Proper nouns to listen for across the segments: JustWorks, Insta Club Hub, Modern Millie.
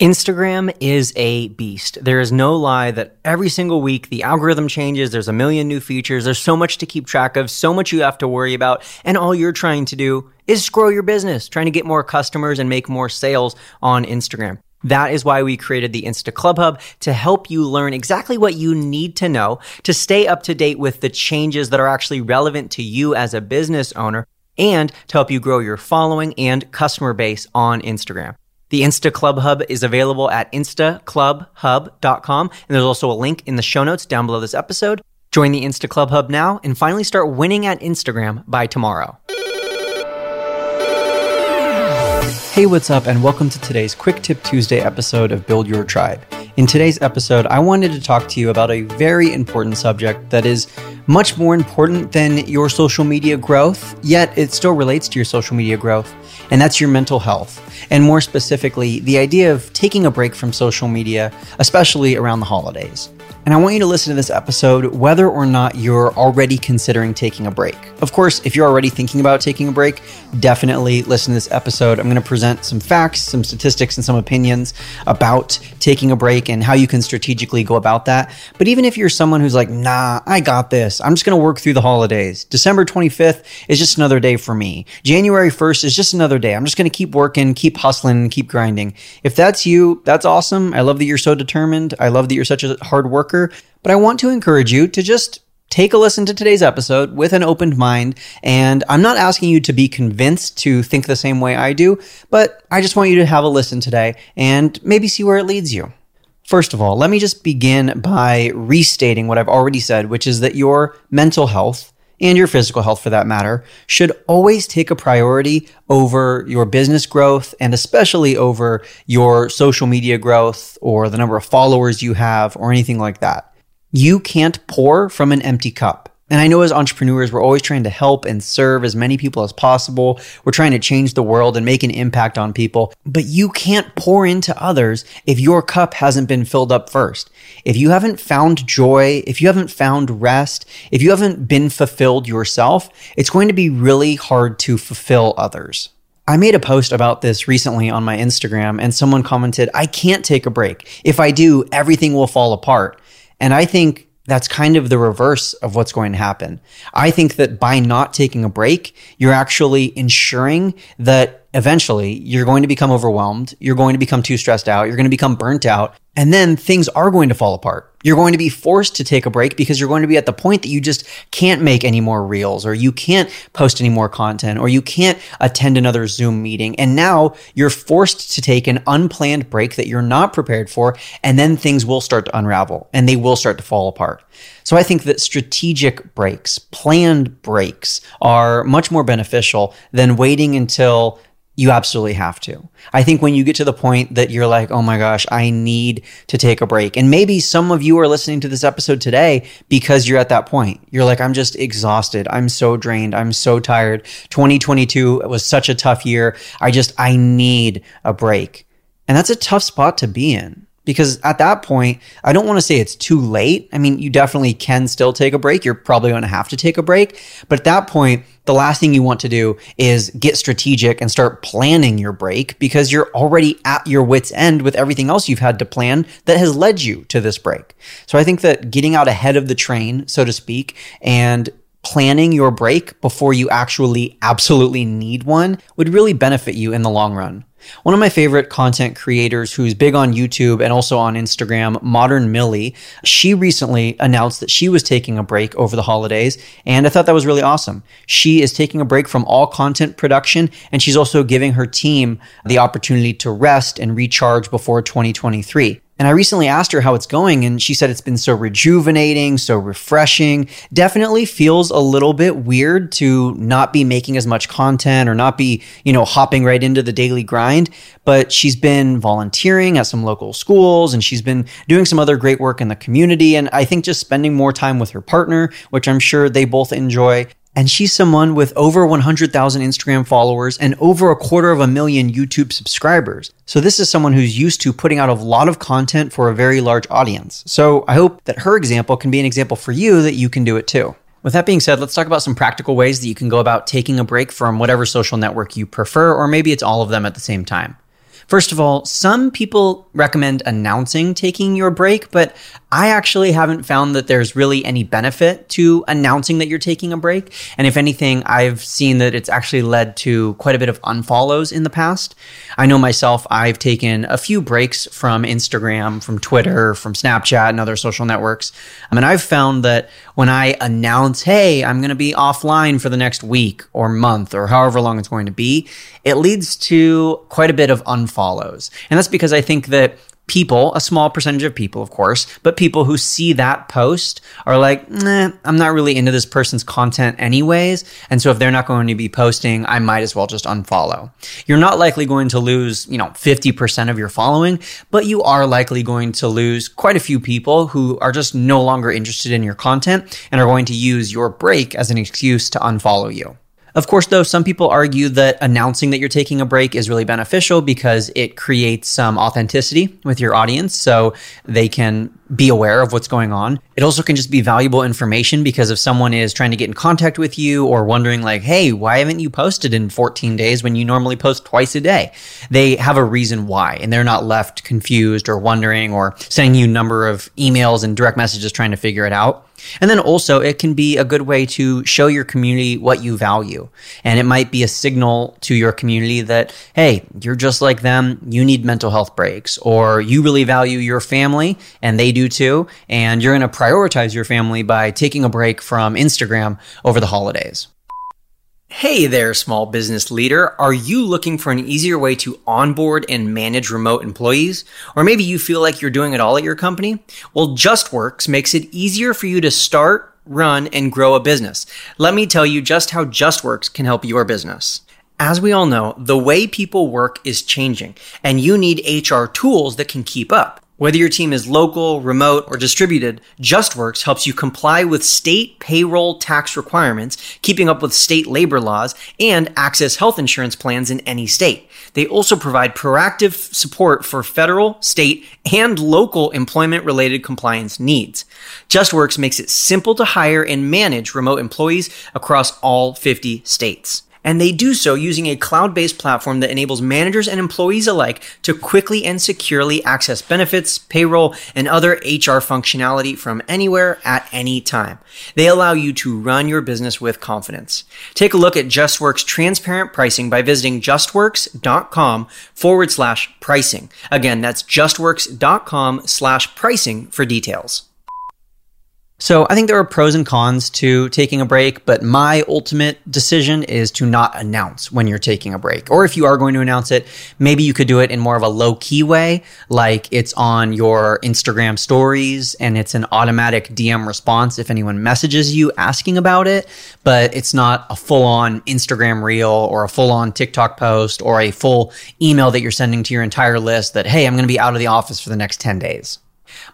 Instagram is a beast. There is no lie that every single week the algorithm changes. There's a million new features. There's so much to keep track of, so much you have to worry about. And all you're trying to do is grow your business, trying to get more customers and make more sales on Instagram. That is why we created the Insta Club Hub to help you learn exactly what you need to know to stay up to date with the changes that are actually relevant to you as a business owner and to help you grow your following and customer base on Instagram. The Insta Club Hub is available at instaclubhub.com, and there's also a link in the show notes down below this episode. Join the Insta Club Hub now and finally start winning at Instagram by tomorrow. Hey, what's up, and welcome to today's Quick Tip Tuesday episode of Build Your Tribe. In today's episode, I wanted to talk to you about a very important subject that is much more important than your social media growth, yet it still relates to your social media growth, and that's your mental health. And more specifically, the idea of taking a break from social media, especially around the holidays. And I want you to listen to this episode whether or not you're already considering taking a break. Of course, if you're already thinking about taking a break, definitely listen to this episode. I'm going to present some facts, some statistics, and some opinions about taking a break and how you can strategically go about that. But even if you're someone who's like, nah, I got this. I'm just going to work through the holidays. December 25th is just another day for me. January 1st is just another day. I'm just going to keep working, keep hustling, keep grinding. If that's you, that's awesome. I love that you're so determined. I love that you're such a hard worker. But I want to encourage you to just take a listen to today's episode with an open mind. And I'm not asking you to be convinced to think the same way I do, but I just want you to have a listen today and maybe see where it leads you. First of all, let me just begin by restating what I've already said, which is that your mental health and your physical health, for that matter, should always take a priority over your business growth and especially over your social media growth or the number of followers you have or anything like that. You can't pour from an empty cup. And I know as entrepreneurs, we're always trying to help and serve as many people as possible. We're trying to change the world and make an impact on people, but you can't pour into others if your cup hasn't been filled up first. If you haven't found joy, if you haven't found rest, if you haven't been fulfilled yourself, it's going to be really hard to fulfill others. I made a post about this recently on my Instagram and someone commented, I can't take a break. If I do, everything will fall apart. And I think that's kind of the reverse of what's going to happen. I think that by not taking a break, you're actually ensuring that eventually you're going to become overwhelmed, you're going to become too stressed out, you're going to become burnt out, and then things are going to fall apart. You're going to be forced to take a break because you're going to be at the point that you just can't make any more reels or you can't post any more content or you can't attend another Zoom meeting. And now you're forced to take an unplanned break that you're not prepared for, and then things will start to unravel and they will start to fall apart. So I think that strategic breaks, planned breaks are much more beneficial than waiting until you absolutely have to. I think when you get to the point that you're like, oh my gosh, I need to take a break. And maybe some of you are listening to this episode today because you're at that point. You're like, I'm just exhausted. I'm so drained. I'm so tired. 2022 was such a tough year. I need a break. And that's a tough spot to be in. Because at that point, I don't want to say it's too late. I mean, you definitely can still take a break. You're probably going to have to take a break. But at that point, the last thing you want to do is get strategic and start planning your break because you're already at your wit's end with everything else you've had to plan that has led you to this break. So I think that getting out ahead of the train, so to speak, and planning your break before you actually absolutely need one would really benefit you in the long run. One of my favorite content creators who's big on YouTube and also on Instagram, Modern Millie, she recently announced that she was taking a break over the holidays, and I thought that was really awesome. She is taking a break from all content production, and she's also giving her team the opportunity to rest and recharge before 2023. And I recently asked her how it's going, and she said it's been so rejuvenating, so refreshing. Definitely feels a little bit weird to not be making as much content or not be, hopping right into the daily grind. But she's been volunteering at some local schools, and she's been doing some other great work in the community. And I think just spending more time with her partner, which I'm sure they both enjoy. And she's someone with over 100,000 Instagram followers and over 250,000 YouTube subscribers. So this is someone who's used to putting out a lot of content for a very large audience. So I hope that her example can be an example for you that you can do it too. With that being said, let's talk about some practical ways that you can go about taking a break from whatever social network you prefer, or maybe it's all of them at the same time. First of all, some people recommend announcing taking your break, but I actually haven't found that there's really any benefit to announcing that you're taking a break. And if anything, I've seen that it's actually led to quite a bit of unfollows in the past. I know myself, I've taken a few breaks from Instagram, from Twitter, from Snapchat and other social networks. I mean, I've found that when I announce, hey, I'm going to be offline for the next week or month or however long it's going to be, it leads to quite a bit of unfollows. And that's because I think that people, a small percentage of people, of course, but people who see that post are like, nah, I'm not really into this person's content anyways. And so if they're not going to be posting, I might as well just unfollow. You're not likely going to lose, 50% of your following, but you are likely going to lose quite a few people who are just no longer interested in your content and are going to use your break as an excuse to unfollow you. Of course, though, some people argue that announcing that you're taking a break is really beneficial because it creates some authenticity with your audience so they can be aware of what's going on. It also can just be valuable information because if someone is trying to get in contact with you or wondering like, hey, why haven't you posted in 14 days when you normally post twice a day? They have a reason why, and they're not left confused or wondering or sending you a number of emails and direct messages trying to figure it out. And then also it can be a good way to show your community what you value. And it might be a signal to your community that, hey, you're just like them. You need mental health breaks, or you really value your family and they do too. And you're going to prioritize your family by taking a break from Instagram over the holidays. Hey there, small business leader. Are you looking for an easier way to onboard and manage remote employees? Or maybe you feel like you're doing it all at your company? Well, JustWorks makes it easier for you to start, run, and grow a business. Let me tell you just how JustWorks can help your business. As we all know, the way people work is changing, and you need HR tools that can keep up. Whether your team is local, remote, or distributed, JustWorks helps you comply with state payroll tax requirements, keeping up with state labor laws, and access health insurance plans in any state. They also provide proactive support for federal, state, and local employment-related compliance needs. JustWorks makes it simple to hire and manage remote employees across all 50 states. And they do so using a cloud-based platform that enables managers and employees alike to quickly and securely access benefits, payroll, and other HR functionality from anywhere at any time. They allow you to run your business with confidence. Take a look at JustWorks transparent pricing by visiting justworks.com/pricing. Again, that's justworks.com/pricing for details. So I think there are pros and cons to taking a break, but my ultimate decision is to not announce when you're taking a break. Or if you are going to announce it, maybe you could do it in more of a low-key way, like it's on your Instagram stories and it's an automatic DM response if anyone messages you asking about it, but it's not a full-on Instagram reel or a full-on TikTok post or a full email that you're sending to your entire list that, hey, I'm going to be out of the office for the next 10 days.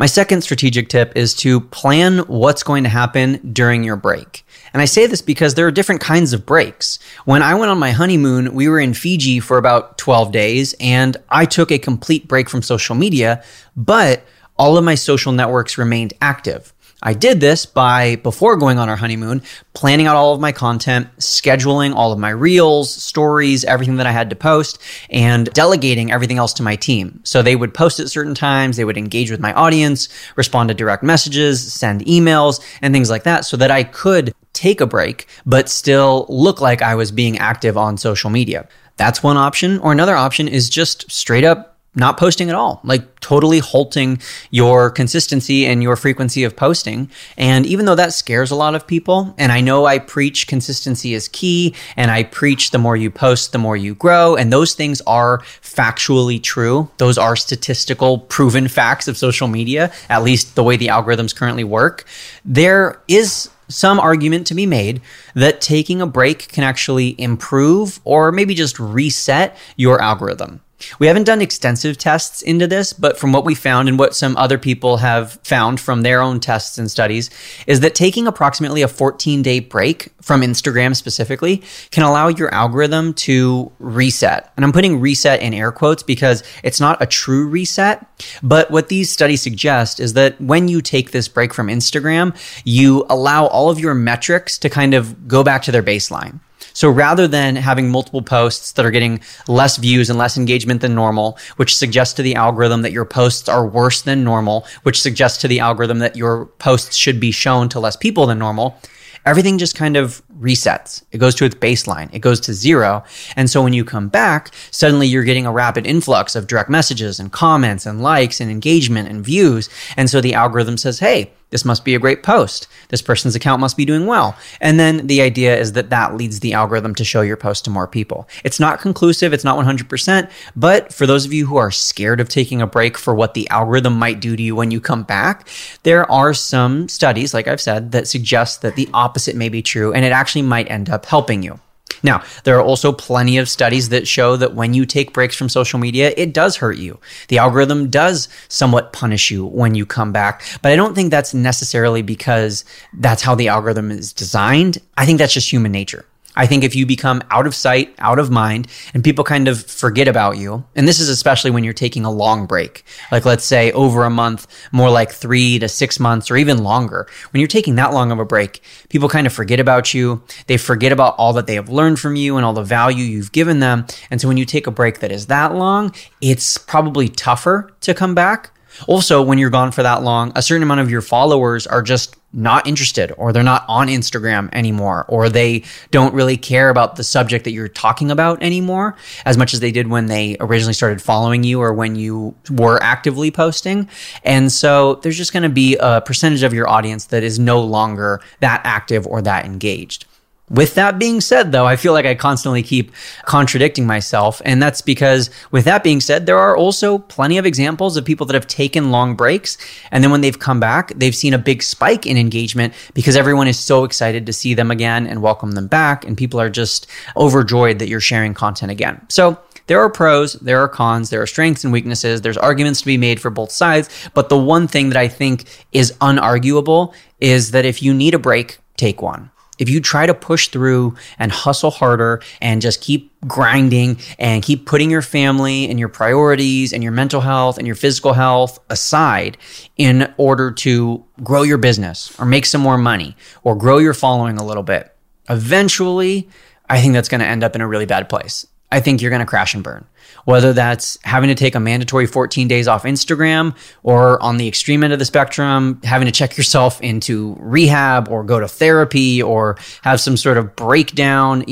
My second strategic tip is to plan what's going to happen during your break. And I say this because there are different kinds of breaks. When I went on my honeymoon, we were in Fiji for about 12 days, and I took a complete break from social media, but all of my social networks remained active. I did this by, before going on our honeymoon, planning out all of my content, scheduling all of my reels, stories, everything that I had to post, and delegating everything else to my team. So they would post at certain times, they would engage with my audience, respond to direct messages, send emails, and things like that so that I could take a break, but still look like I was being active on social media. That's one option. Or another option is just straight up not posting at all, like totally halting your consistency and your frequency of posting. And even though that scares a lot of people, and I know I preach consistency is key, and I preach the more you post, the more you grow. And those things are factually true. Those are statistical proven facts of social media, at least the way the algorithms currently work. There is some argument to be made that taking a break can actually improve or maybe just reset your algorithm. We haven't done extensive tests into this, but from what we found and what some other people have found from their own tests and studies is that taking approximately a 14-day break from Instagram specifically can allow your algorithm to reset. And I'm putting reset in air quotes because it's not a true reset. But what these studies suggest is that when you take this break from Instagram, you allow all of your metrics to kind of go back to their baseline. So rather than having multiple posts that are getting less views and less engagement than normal, which suggests to the algorithm that your posts are worse than normal, which suggests to the algorithm that your posts should be shown to less people than normal, everything just kind of resets. It goes to its baseline. It goes to zero. And so when you come back, suddenly you're getting a rapid influx of direct messages and comments and likes and engagement and views. And so the algorithm says, hey, this must be a great post. This person's account must be doing well. And then the idea is that that leads the algorithm to show your post to more people. It's not conclusive. It's not 100%. But for those of you who are scared of taking a break for what the algorithm might do to you when you come back, there are some studies, like I've said, that suggest that the opposite may be true and it actually might end up helping you. Now, there are also plenty of studies that show that when you take breaks from social media, it does hurt you. The algorithm does somewhat punish you when you come back, but I don't think that's necessarily because that's how the algorithm is designed. I think that's just human nature. I think if you become out of sight, out of mind, and people kind of forget about you, and this is especially when you're taking a long break, like let's say over a month, more like 3 to 6 months or even longer. When you're taking that long of a break, people kind of forget about you. They forget about all that they have learned from you and all the value you've given them. And so when you take a break that is that long, it's probably tougher to come back. Also, when you're gone for that long, a certain amount of your followers are just not interested, or they're not on Instagram anymore, or they don't really care about the subject that you're talking about anymore as much as they did when they originally started following you or when you were actively posting. And so there's just going to be a percentage of your audience that is no longer that active or that engaged. With that being said, though, I feel like I constantly keep contradicting myself. And that's because with that being said, there are also plenty of examples of people that have taken long breaks. And then when they've come back, they've seen a big spike in engagement because everyone is so excited to see them again and welcome them back. And people are just overjoyed that you're sharing content again. So there are pros, there are cons, there are strengths and weaknesses. There's arguments to be made for both sides. But the one thing that I think is unarguable is that if you need a break, take one. If you try to push through and hustle harder and just keep grinding and keep putting your family and your priorities and your mental health and your physical health aside in order to grow your business or make some more money or grow your following a little bit, eventually, I think that's going to end up in a really bad place. I think you're going to crash and burn. Whether that's having to take a mandatory 14 days off Instagram, or on the extreme end of the spectrum, having to check yourself into rehab or go to therapy or have some sort of breakdown,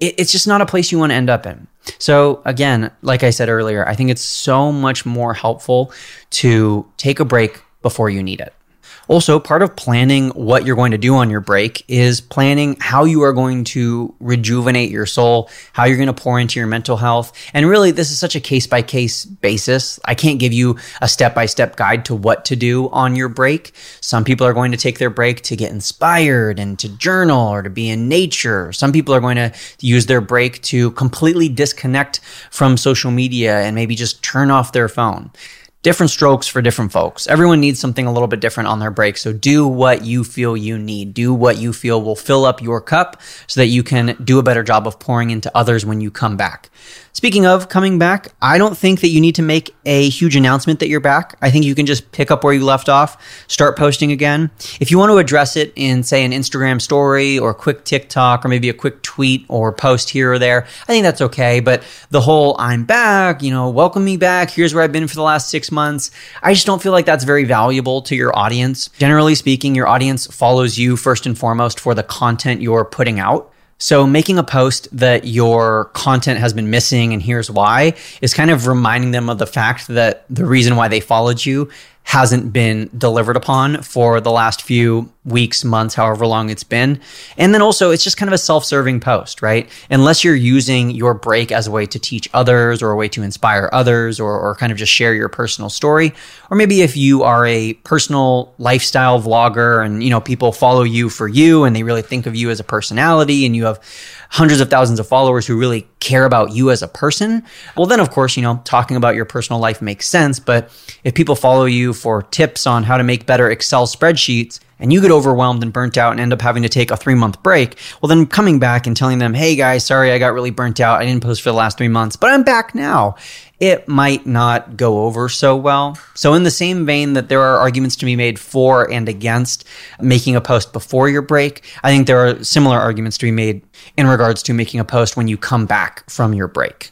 it's just not a place you want to end up in. So again, like I said earlier, I think it's so much more helpful to take a break before you need it. Also, part of planning what you're going to do on your break is planning how you are going to rejuvenate your soul, how you're going to pour into your mental health. And really, this is such a case-by-case basis. I can't give you a step-by-step guide to what to do on your break. Some people are going to take their break to get inspired and to journal or to be in nature. Some people are going to use their break to completely disconnect from social media and maybe just turn off their phone. Different strokes for different folks. Everyone needs something a little bit different on their break. So do what you feel you need. Do what you feel will fill up your cup so that you can do a better job of pouring into others when you come back. Speaking of coming back, I don't think that you need to make a huge announcement that you're back. I think you can just pick up where you left off, start posting again. If you want to address it in, say, an Instagram story or a quick TikTok or maybe a quick tweet or post here or there, I think that's okay. But the whole I'm back, welcome me back, here's where I've been for the last 6 months. I just don't feel like that's very valuable to your audience. Generally speaking, your audience follows you first and foremost for the content you're putting out. So making a post that your content has been missing and here's why is kind of reminding them of the fact that the reason why they followed you hasn't been delivered upon for the last few weeks, months, however long it's been. And then also it's just kind of a self-serving post, right? Unless you're using your break as a way to teach others or a way to inspire others or kind of just share your personal story. Or maybe if you are a personal lifestyle vlogger and, people follow you for you and they really think of you as a personality and you have hundreds of thousands of followers who really care about you as a person. Well, then of course, talking about your personal life makes sense. But if people follow you for tips on how to make better Excel spreadsheets, and you get overwhelmed and burnt out and end up having to take a 3-month break, well, then coming back and telling them, hey guys, sorry, I got really burnt out. I didn't post for the last 3 months, but I'm back now. It might not go over so well. So in the same vein that there are arguments to be made for and against making a post before your break, I think there are similar arguments to be made in regards to making a post when you come back from your break.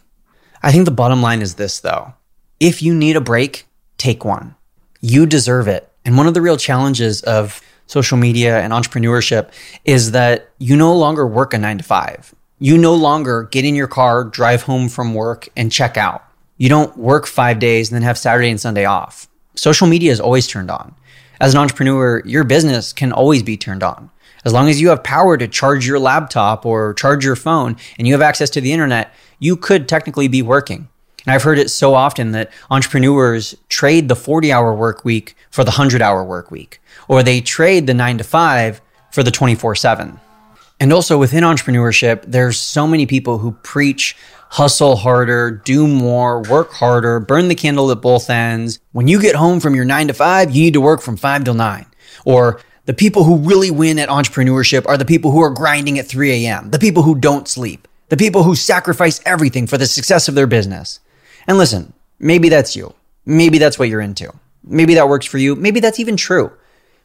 I think the bottom line is this though. If you need a break, take one. You deserve it. And one of the real challenges of social media and entrepreneurship is that you no longer work a 9-to-5. You no longer get in your car, drive home from work, and check out. You don't work 5 days and then have Saturday and Sunday off. Social media is always turned on. As an entrepreneur, your business can always be turned on. As long as you have power to charge your laptop or charge your phone and you have access to the internet, you could technically be working. And I've heard it so often that entrepreneurs trade the 40-hour work week for the 100-hour work week, or they trade the 9-to-5 for the 24/7. And also within entrepreneurship, there's so many people who preach hustle harder, do more, work harder, burn the candle at both ends. When you get home from your 9-to-5, you need to work from 5 till 9. Or the people who really win at entrepreneurship are the people who are grinding at 3 a.m., the people who don't sleep, the people who sacrifice everything for the success of their business. And listen, maybe that's you. Maybe that's what you're into. Maybe that works for you. Maybe that's even true.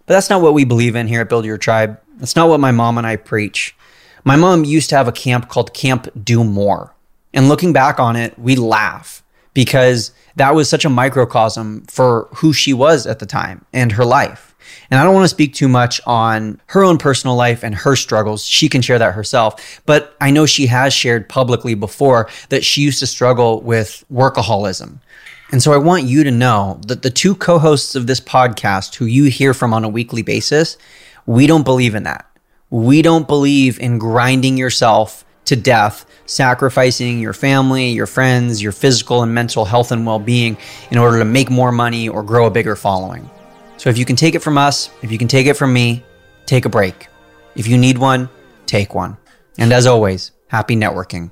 But that's not what we believe in here at Build Your Tribe. That's not what my mom and I preach. My mom used to have a camp called Camp Do More. And looking back on it, we laugh because that was such a microcosm for who she was at the time and her life. And I don't want to speak too much on her own personal life and her struggles. She can share that herself. But I know she has shared publicly before that she used to struggle with workaholism. And so I want you to know that the two co-hosts of this podcast who you hear from on a weekly basis, we don't believe in that. We don't believe in grinding yourself to death, sacrificing your family, your friends, your physical and mental health and well-being in order to make more money or grow a bigger following. So if you can take it from us, if you can take it from me, take a break. If you need one, take one. And as always, happy networking.